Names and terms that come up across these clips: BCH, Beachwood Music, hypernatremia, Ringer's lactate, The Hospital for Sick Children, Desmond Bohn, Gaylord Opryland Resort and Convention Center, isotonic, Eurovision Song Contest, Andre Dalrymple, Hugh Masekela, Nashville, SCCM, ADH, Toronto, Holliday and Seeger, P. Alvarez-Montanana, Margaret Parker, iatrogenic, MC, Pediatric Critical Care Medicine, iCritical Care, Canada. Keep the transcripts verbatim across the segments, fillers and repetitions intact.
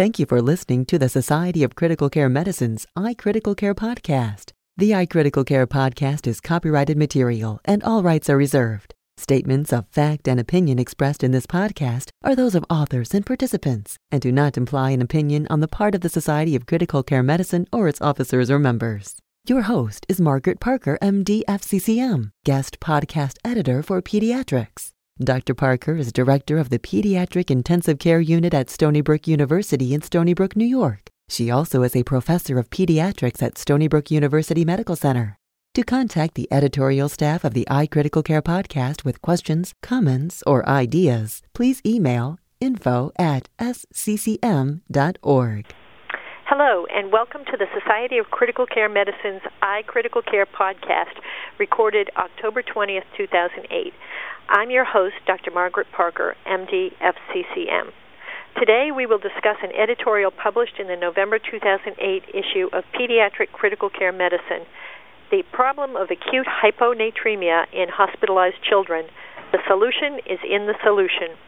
Thank you for listening to the Society of Critical Care Medicine's iCritical Care podcast. The iCritical Care podcast is copyrighted material and all rights are reserved. Statements of fact and opinion expressed in this podcast are those of authors and participants and do not imply an opinion on the part of the Society of Critical Care Medicine or its officers or members. Your host is Margaret Parker, M D, F C C M, guest podcast editor for Pediatrics. Doctor Parker is director of the Pediatric Intensive Care Unit at Stony Brook University in Stony Brook, New York. She also is a professor of pediatrics at Stony Brook University Medical Center. To contact the editorial staff of the iCritical Care podcast with questions, comments, or ideas, please email info at s c c m dot org. Hello, and welcome to the Society of Critical Care Medicine's iCritical Care podcast, recorded October twentieth, two thousand eight. I'm your host, Doctor Margaret Parker, M D, F C C M. Today we will discuss an editorial published in the November two thousand eight issue of Pediatric Critical Care Medicine, The Problem of Acute Hyponatremia in Hospitalized Children. The Solution is in the Solution.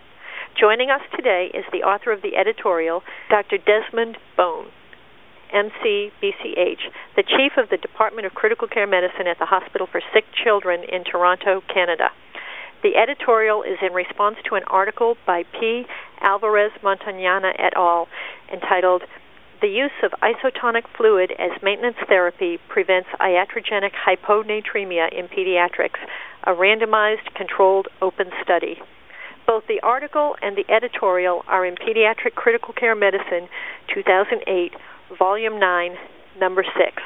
Joining us today is the author of the editorial, Doctor Desmond Bohn, M C, B C H, the Chief of the Department of Critical Care Medicine at the Hospital for Sick Children in Toronto, Canada. The editorial is in response to an article by P. Alvarez-Montanana et al. Entitled, "The Use of Isotonic Fluid as Maintenance Therapy Prevents Iatrogenic Hyponatremia in Pediatrics, a Randomized Controlled Open Study." Both the article and the editorial are in Pediatric Critical Care Medicine, two thousand eight, Volume nine, Number six.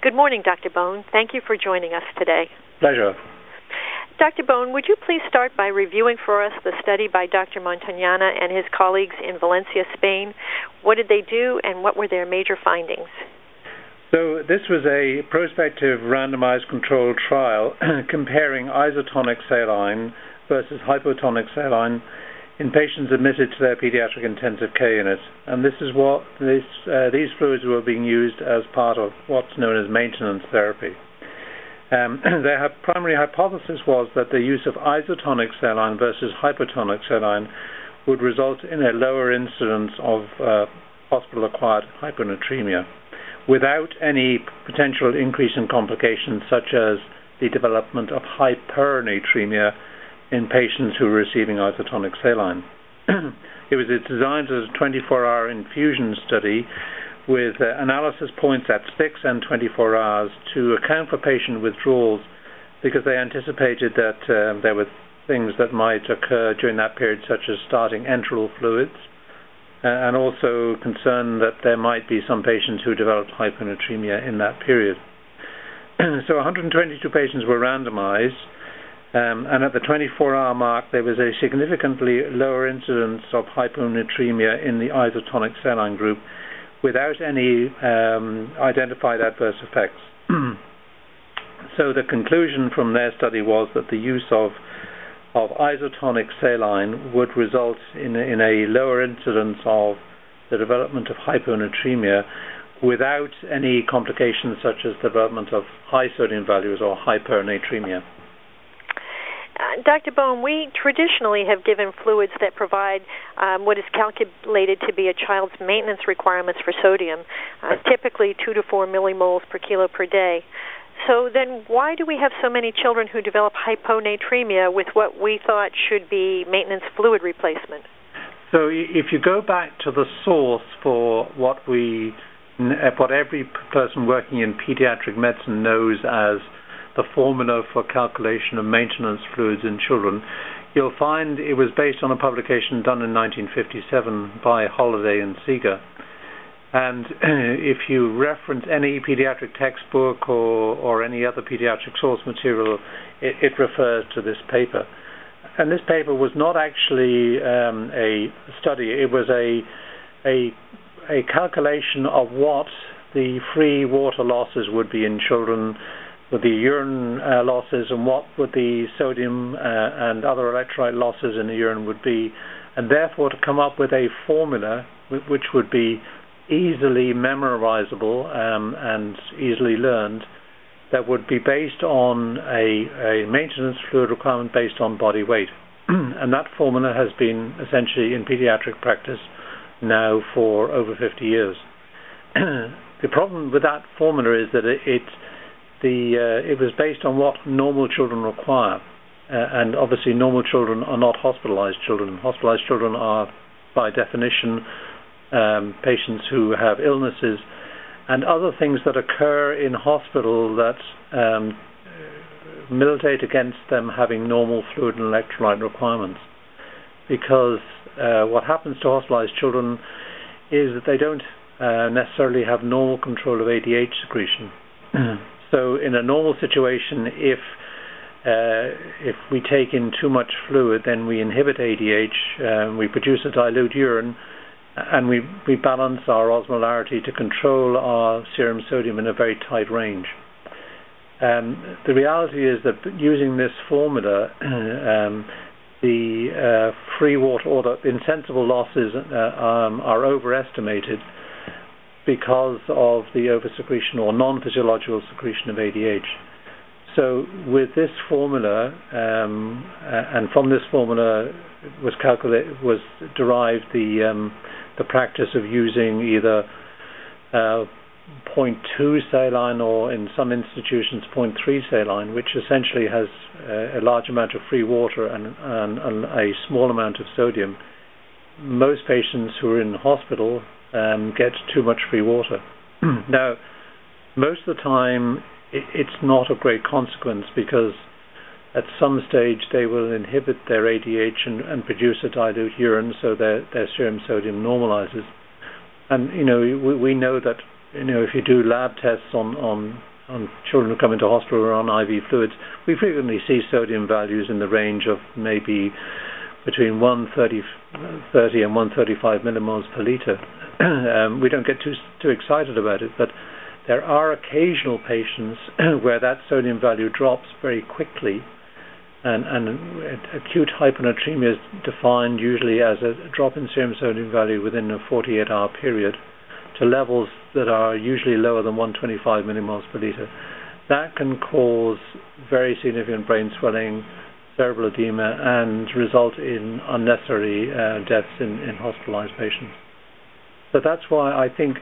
Good morning, Doctor Bohn. Thank you for joining us today. Pleasure. Doctor Bohn, would you please start by reviewing for us the study by Doctor Montanana and his colleagues in Valencia, Spain? What did they do, and what were their major findings? So this was a prospective randomized controlled trial comparing isotonic saline versus hypotonic saline in patients admitted to their pediatric intensive care unit. And this is what this, uh, these fluids were being used as part of what's known as maintenance therapy. Um, their primary hypothesis was that the use of isotonic saline versus hypotonic saline would result in a lower incidence of uh, hospital-acquired hyponatremia without any potential increase in complications such as the development of hypernatremia in patients who were receiving isotonic saline. It was designed as a twenty-four hour infusion study with uh, analysis points at six and twenty-four hours to account for patient withdrawals because they anticipated that uh, there were things that might occur during that period, such as starting enteral fluids, uh, and also concern that there might be some patients who developed hyponatremia in that period. So one hundred twenty-two patients were randomized, Um, and at the twenty-four hour mark, there was a significantly lower incidence of hyponatremia in the isotonic saline group without any um, identified adverse effects. So the conclusion from their study was that the use of of isotonic saline would result in, in a lower incidence of the development of hyponatremia without any complications such as development of high sodium values or hypernatremia. Uh, Doctor Bohn, we traditionally have given fluids that provide um, what is calculated to be a child's maintenance requirements for sodium, uh, typically two to four millimoles per kilo per day. So then why do we have so many children who develop hyponatremia with what we thought should be maintenance fluid replacement? So if you go back to the source for what we, what every person working in pediatric medicine knows as the formula for calculation of maintenance fluids in children, you'll find it was based on a publication done in nineteen fifty-seven by Holliday and Seeger. And if you reference any pediatric textbook or, or any other pediatric source material, it, it refers to this paper. And this paper was not actually um, a study. It was a, a, a calculation of what the free water losses would be in children with the urine uh, losses and what would the sodium uh, and other electrolyte losses in the urine would be, and therefore to come up with a formula which would be easily memorizable um, and easily learned that would be based on a, a maintenance fluid requirement based on body weight. And that formula has been essentially in pediatric practice now for over fifty years. The problem with that formula is that it, it the uh, it was based on what normal children require, uh, and obviously normal children are not hospitalized children. Hospitalized children are, by definition, um, patients who have illnesses and other things that occur in hospital that um, militate against them having normal fluid and electrolyte requirements, because uh, what happens to hospitalized children is that they don't uh, necessarily have normal control of A D H secretion. Mm-hmm. So in a normal situation, if uh, if we take in too much fluid, then we inhibit A D H, um, we produce a dilute urine, and we, we balance our osmolarity to control our serum sodium in a very tight range. Um, the reality is that using this formula, um, the uh, free water or the insensible losses uh, um, are overestimated because of the oversecretion or non-physiological secretion of A D H. So with this formula, um, and from this formula was calculated, was derived the um, the practice of using either uh, zero point two saline or in some institutions zero point three saline, which essentially has uh, a large amount of free water and, and, and a small amount of sodium. Most patients who are in hospital um, get too much free water. Now, most of the time it, it's not of great consequence, because at some stage they will inhibit their A D H and, and produce a dilute urine, so their, their serum sodium normalizes. And, you know, we, we know that You know, if you do lab tests on, on, on children who come into hospital or on I V fluids, we frequently see sodium values in the range of maybe between one thirty and one thirty-five millimoles per litre. um, we don't get too too excited about it, but there are occasional patients where that sodium value drops very quickly, and, and acute hyponatremia is defined usually as a drop in serum sodium value within a forty-eight hour period to levels that are usually lower than one twenty-five millimoles per litre. That can cause very significant brain swelling, cerebral edema, and result in unnecessary uh, deaths in, in hospitalized patients. So that's why I think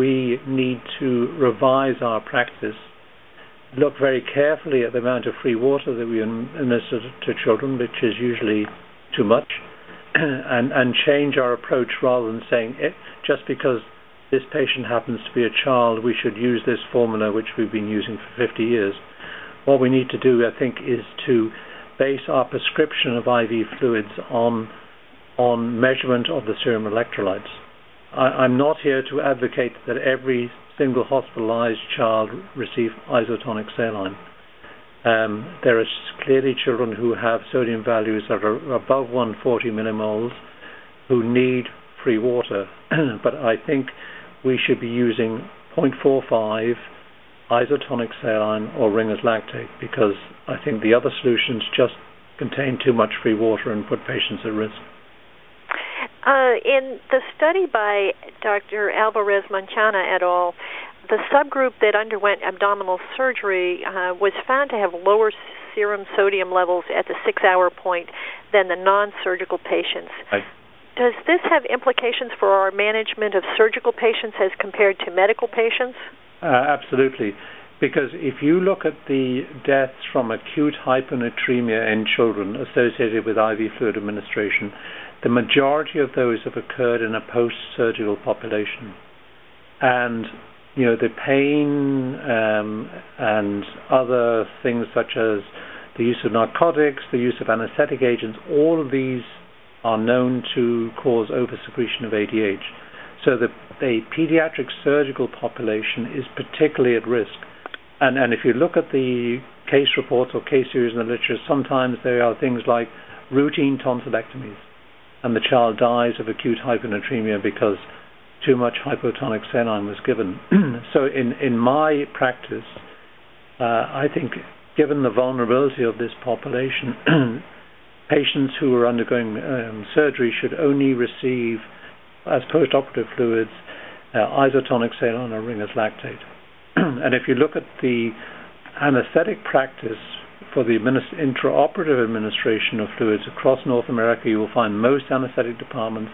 we need to revise our practice, look very carefully at the amount of free water that we administer to children, which is usually too much, and, and change our approach rather than saying, it, just because this patient happens to be a child, we should use this formula which we've been using for fifty years. What we need to do, I think, is to base our prescription of I V fluids on on measurement of the serum electrolytes. I, I'm not here to advocate that every single hospitalized child receive isotonic saline. Um, there are clearly children who have sodium values that are above one forty millimoles who need free water, but I think we should be using zero point four five isotonic saline or Ringer's lactate, because I think the other solutions just contain too much free water and put patients at risk. Uh, in the study by Doctor Alvarez-Montanana et al., the subgroup that underwent abdominal surgery uh, was found to have lower serum sodium levels at the six-hour point than the non-surgical patients. I- Does this have implications for our management of surgical patients as compared to medical patients? Uh, absolutely, because if you look at the deaths from acute hyponatremia in children associated with I V fluid administration, the majority of those have occurred in a post-surgical population. And, you know, the pain um, and other things such as the use of narcotics, the use of anesthetic agents, all of these are known to cause oversecretion of A D H. So the, the pediatric surgical population is particularly at risk. And, and if you look at the case reports or case series in the literature, sometimes there are things like routine tonsillectomies, and the child dies of acute hyponatremia because too much hypotonic saline was given. So in, in my practice, uh, I think given the vulnerability of this population, patients who are undergoing um, surgery should only receive, as post-operative fluids, uh, isotonic saline or Ringer's lactate. And if you look at the anesthetic practice for the administ- intraoperative administration of fluids across North America, you will find most anesthetic departments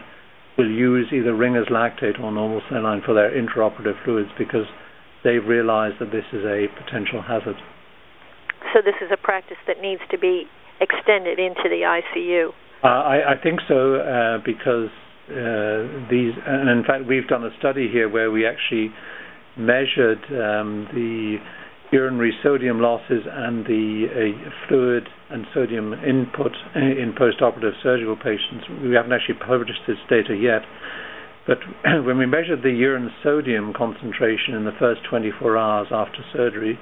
will use either Ringer's lactate or normal saline for their intraoperative fluids because they've realized that this is a potential hazard. So this is a practice that needs to be extended into the I C U? Uh, I, I think so, uh, because uh, these, and in fact we've done a study here where we actually measured um, the urinary sodium losses and the uh, fluid and sodium input in post-operative surgical patients. We haven't actually published this data yet, but when we measured the urine sodium concentration in the first twenty-four hours after surgery,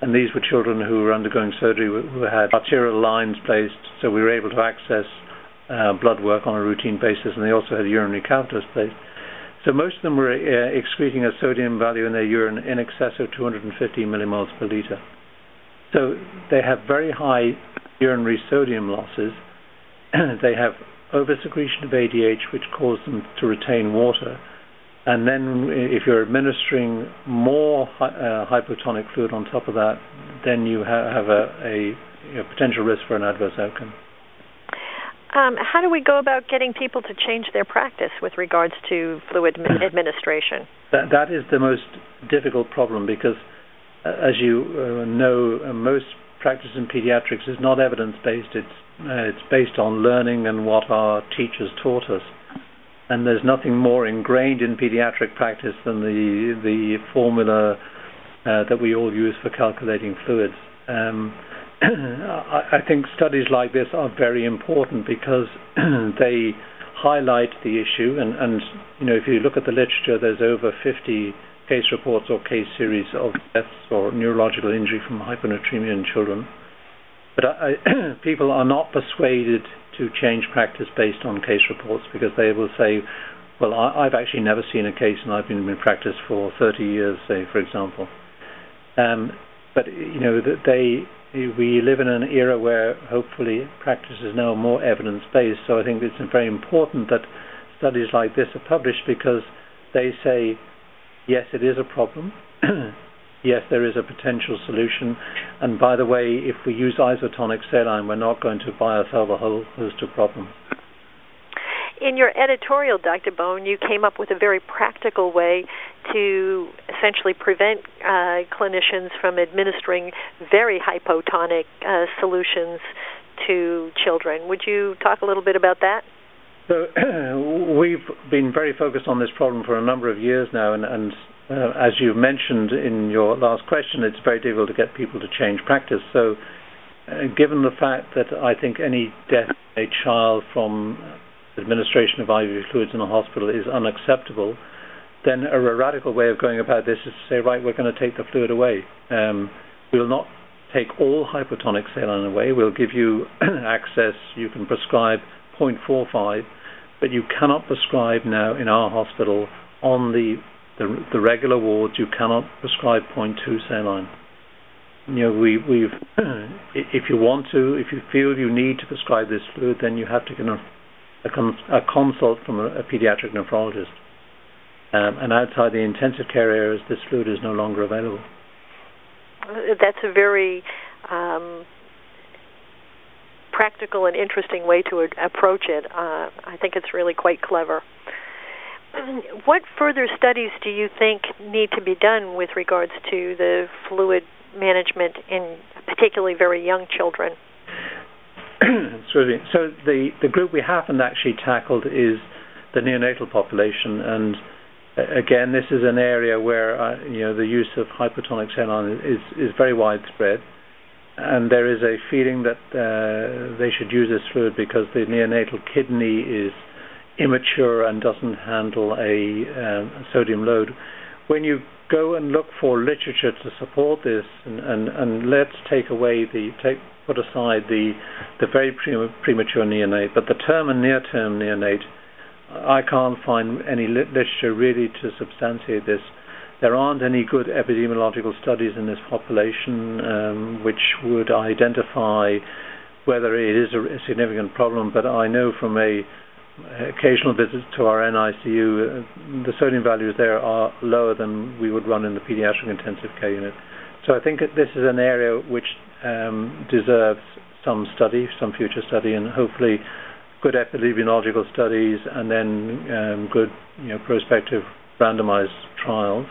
and these were children who were undergoing surgery who had arterial lines placed, so we were able to access uh, blood work on a routine basis, and they also had urinary catheters placed. So most of them were uh, excreting a sodium value in their urine in excess of two hundred fifty millimoles per liter. So they have very high urinary sodium losses. They have over-secretion of A D H, which caused them to retain water. And then if you're administering more hy uh, hypotonic fluid on top of that, then you ha have a, a you know, potential risk for an adverse outcome. Um, how do we go about getting people to change their practice with regards to fluid administration? That, that is the most difficult problem because, uh, as you uh, know, uh, most practice in pediatrics is not evidence-based. It's, uh, it's based on learning and what our teachers taught us. And there's nothing more ingrained in pediatric practice than the the formula uh, that we all use for calculating fluids. Um, I, I think studies like this are very important because they highlight the issue. And, and you know, if you look at the literature, there's over fifty case reports or case series of deaths or neurological injury from hyponatremia in children. But I, I, people are not persuaded to change practice based on case reports because they will say, well, I, I've actually never seen a case and I've been in practice for thirty years, say, for example. Um, but, you know, they we live in an era where hopefully practice is now more evidence-based, so I think it's very important that studies like this are published because they say, yes, it is a problem. Yes, there is a potential solution. And by the way, if we use isotonic saline, we're not going to buy ourselves a whole host of problems. In your editorial, Doctor Bohn, you came up with a very practical way to essentially prevent uh, clinicians from administering very hypotonic uh, solutions to children. Would you talk a little bit about that? So we've been very focused on this problem for a number of years now, and, and Uh, as you mentioned in your last question, it's very difficult to get people to change practice. So uh, given the fact that I think any death in a child from administration of I V fluids in a hospital is unacceptable, then a radical way of going about this is to say, right, we're going to take the fluid away. Um, we'll not take all hypotonic saline away. We'll give you access. You can prescribe zero point four five, but you cannot prescribe now in our hospital on the The, the regular wards. You cannot prescribe zero point two saline. You know, we, we've. If you want to, if you feel you need to prescribe this fluid, then you have to get a, a consult from a, a pediatric nephrologist. Um, and outside the intensive care areas, this fluid is no longer available. That's a very um, practical and interesting way to a approach it. Uh, I think it's really quite clever. What further studies do you think need to be done with regards to the fluid management in particularly very young children? Excuse me. So the, the group we haven't actually tackled is the neonatal population, and again, this is an area where uh, you know the use of hypotonic saline is, is very widespread, and there is a feeling that uh, they should use this fluid because the neonatal kidney is immature and doesn't handle a, um, a sodium load. When you go and look for literature to support this, and, and, and let's take away the take put aside the the very pre premature neonate, but the term and near term neonate, I can't find any lit literature really to substantiate this. There aren't any good epidemiological studies in this population um, which would identify whether it is a, a significant problem. But I know from a occasional visits to our N I C U, uh, the sodium values there are lower than we would run in the pediatric intensive care unit. So I think that this is an area which um, deserves some study, some future study, and hopefully good epidemiological studies, and then um, good, you know, prospective randomized trials.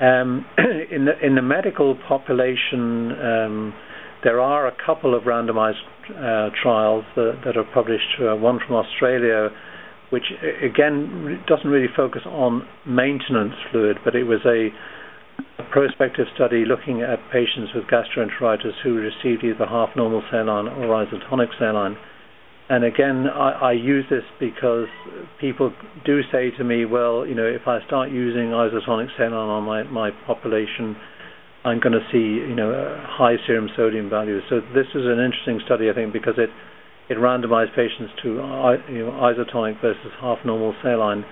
Um, in the in the medical population, um, there are a couple of randomized uh, trials that, that are published. Uh, one from Australia, which again doesn't really focus on maintenance fluid, but it was a a prospective study looking at patients with gastroenteritis who received either half normal saline or isotonic saline. And again, I, I use this because people do say to me, well, you know, if I start using isotonic saline on my, my population, I'm going to see, you know, high serum sodium values. So this is an interesting study, I think, because it, it randomized patients to, you know, isotonic versus half normal saline.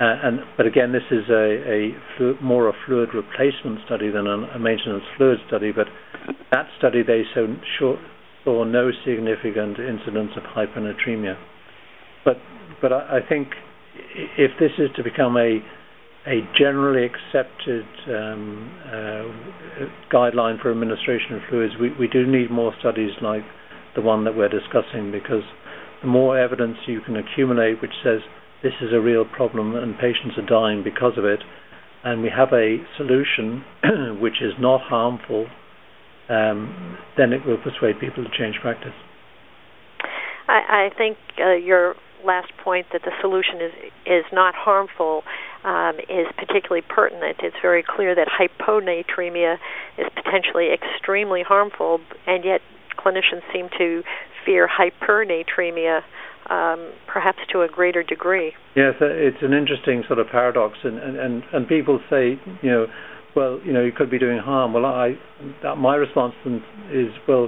Uh, and, but again, this is a, a flu- more a fluid replacement study than a, a maintenance fluid study. But that study, they so short, saw no significant incidence of hyponatremia. But but I, I think if this is to become a a generally accepted um, uh, guideline for administration of fluids, we, we do need more studies like the one that we're discussing, because the more evidence you can accumulate which says this is a real problem and patients are dying because of it, and we have a solution which is not harmful, um, then it will persuade people to change practice. I, I think uh, your last point that the solution is is not harmful um, is particularly pertinent. It's very clear that hyponatremia is potentially extremely harmful, and yet clinicians seem to fear hypernatremia Um, perhaps to a greater degree. Yes, it's an interesting sort of paradox, and, and, and, and people say, you know, well, you know, you could be doing harm. Well, I, that, my response is, well,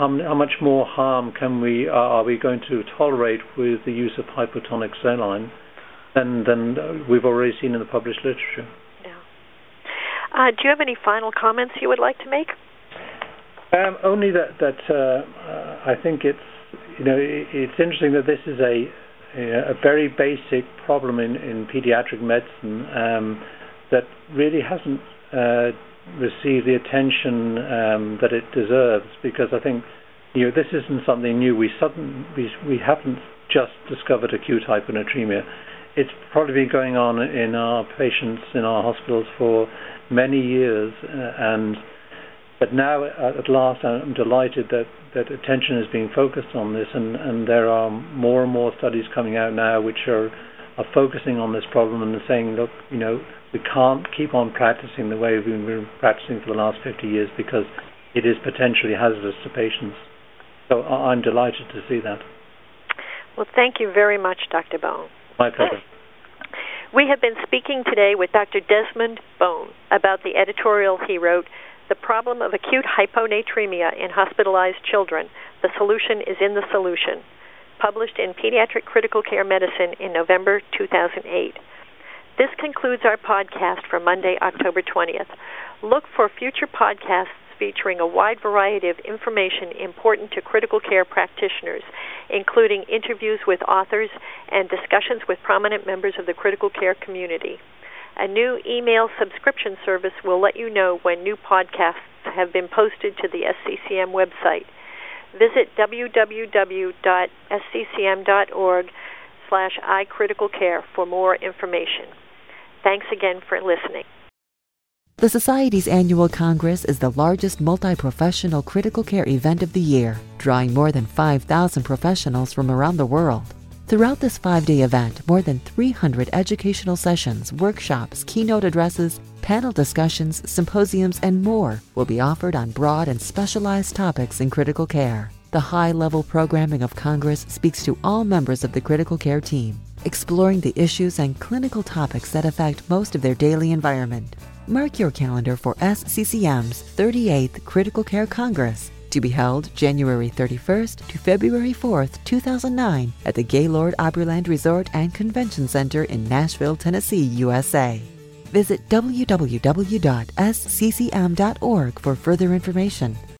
how, how much more harm can we uh, are we going to tolerate with the use of hypotonic saline than than we've already seen in the published literature? Yeah. Uh, do you have any final comments you would like to make? Um, only that that uh, I think it's. You know, it's interesting that this is a a very basic problem in, in pediatric medicine um, that really hasn't uh, received the attention um, that it deserves. Because I think, you know, this isn't something new. We sudden we we haven't just discovered acute hyponatremia. It's probably been going on in our patients in our hospitals for many years, uh, and. But now, at last, I'm delighted that, that attention is being focused on this, and, and there are more and more studies coming out now which are, are focusing on this problem and saying, look, you know, we can't keep on practicing the way we've been practicing for the last fifty years because it is potentially hazardous to patients. So I'm delighted to see that. Well, thank you very much, Doctor Bohn. My pleasure. We have been speaking today with Doctor Desmond Bohn about the editorial he wrote, The Problem of Acute Hyponatremia in Hospitalized Children, The Solution is in the Solution, published in Pediatric Critical Care Medicine in November two thousand eight. This concludes our podcast for Monday, October twentieth. Look for future podcasts featuring a wide variety of information important to critical care practitioners, including interviews with authors and discussions with prominent members of the critical care community. A new email subscription service will let you know when new podcasts have been posted to the S C C M website. Visit www.sccm.org slash iCriticalCare for more information. Thanks again for listening. The Society's annual Congress is the largest multi-professional critical care event of the year, drawing more than five thousand professionals from around the world. Throughout this five-day event, more than three hundred educational sessions, workshops, keynote addresses, panel discussions, symposiums, and more will be offered on broad and specialized topics in critical care. The high-level programming of Congress speaks to all members of the critical care team, exploring the issues and clinical topics that affect most of their daily environment. Mark your calendar for S C C M's thirty-eighth Critical Care Congress, to be held January thirty-first to February fourth, two thousand nine at the Gaylord Opryland Resort and Convention Center in Nashville, Tennessee, U S A. Visit w w w dot s c c m dot org for further information.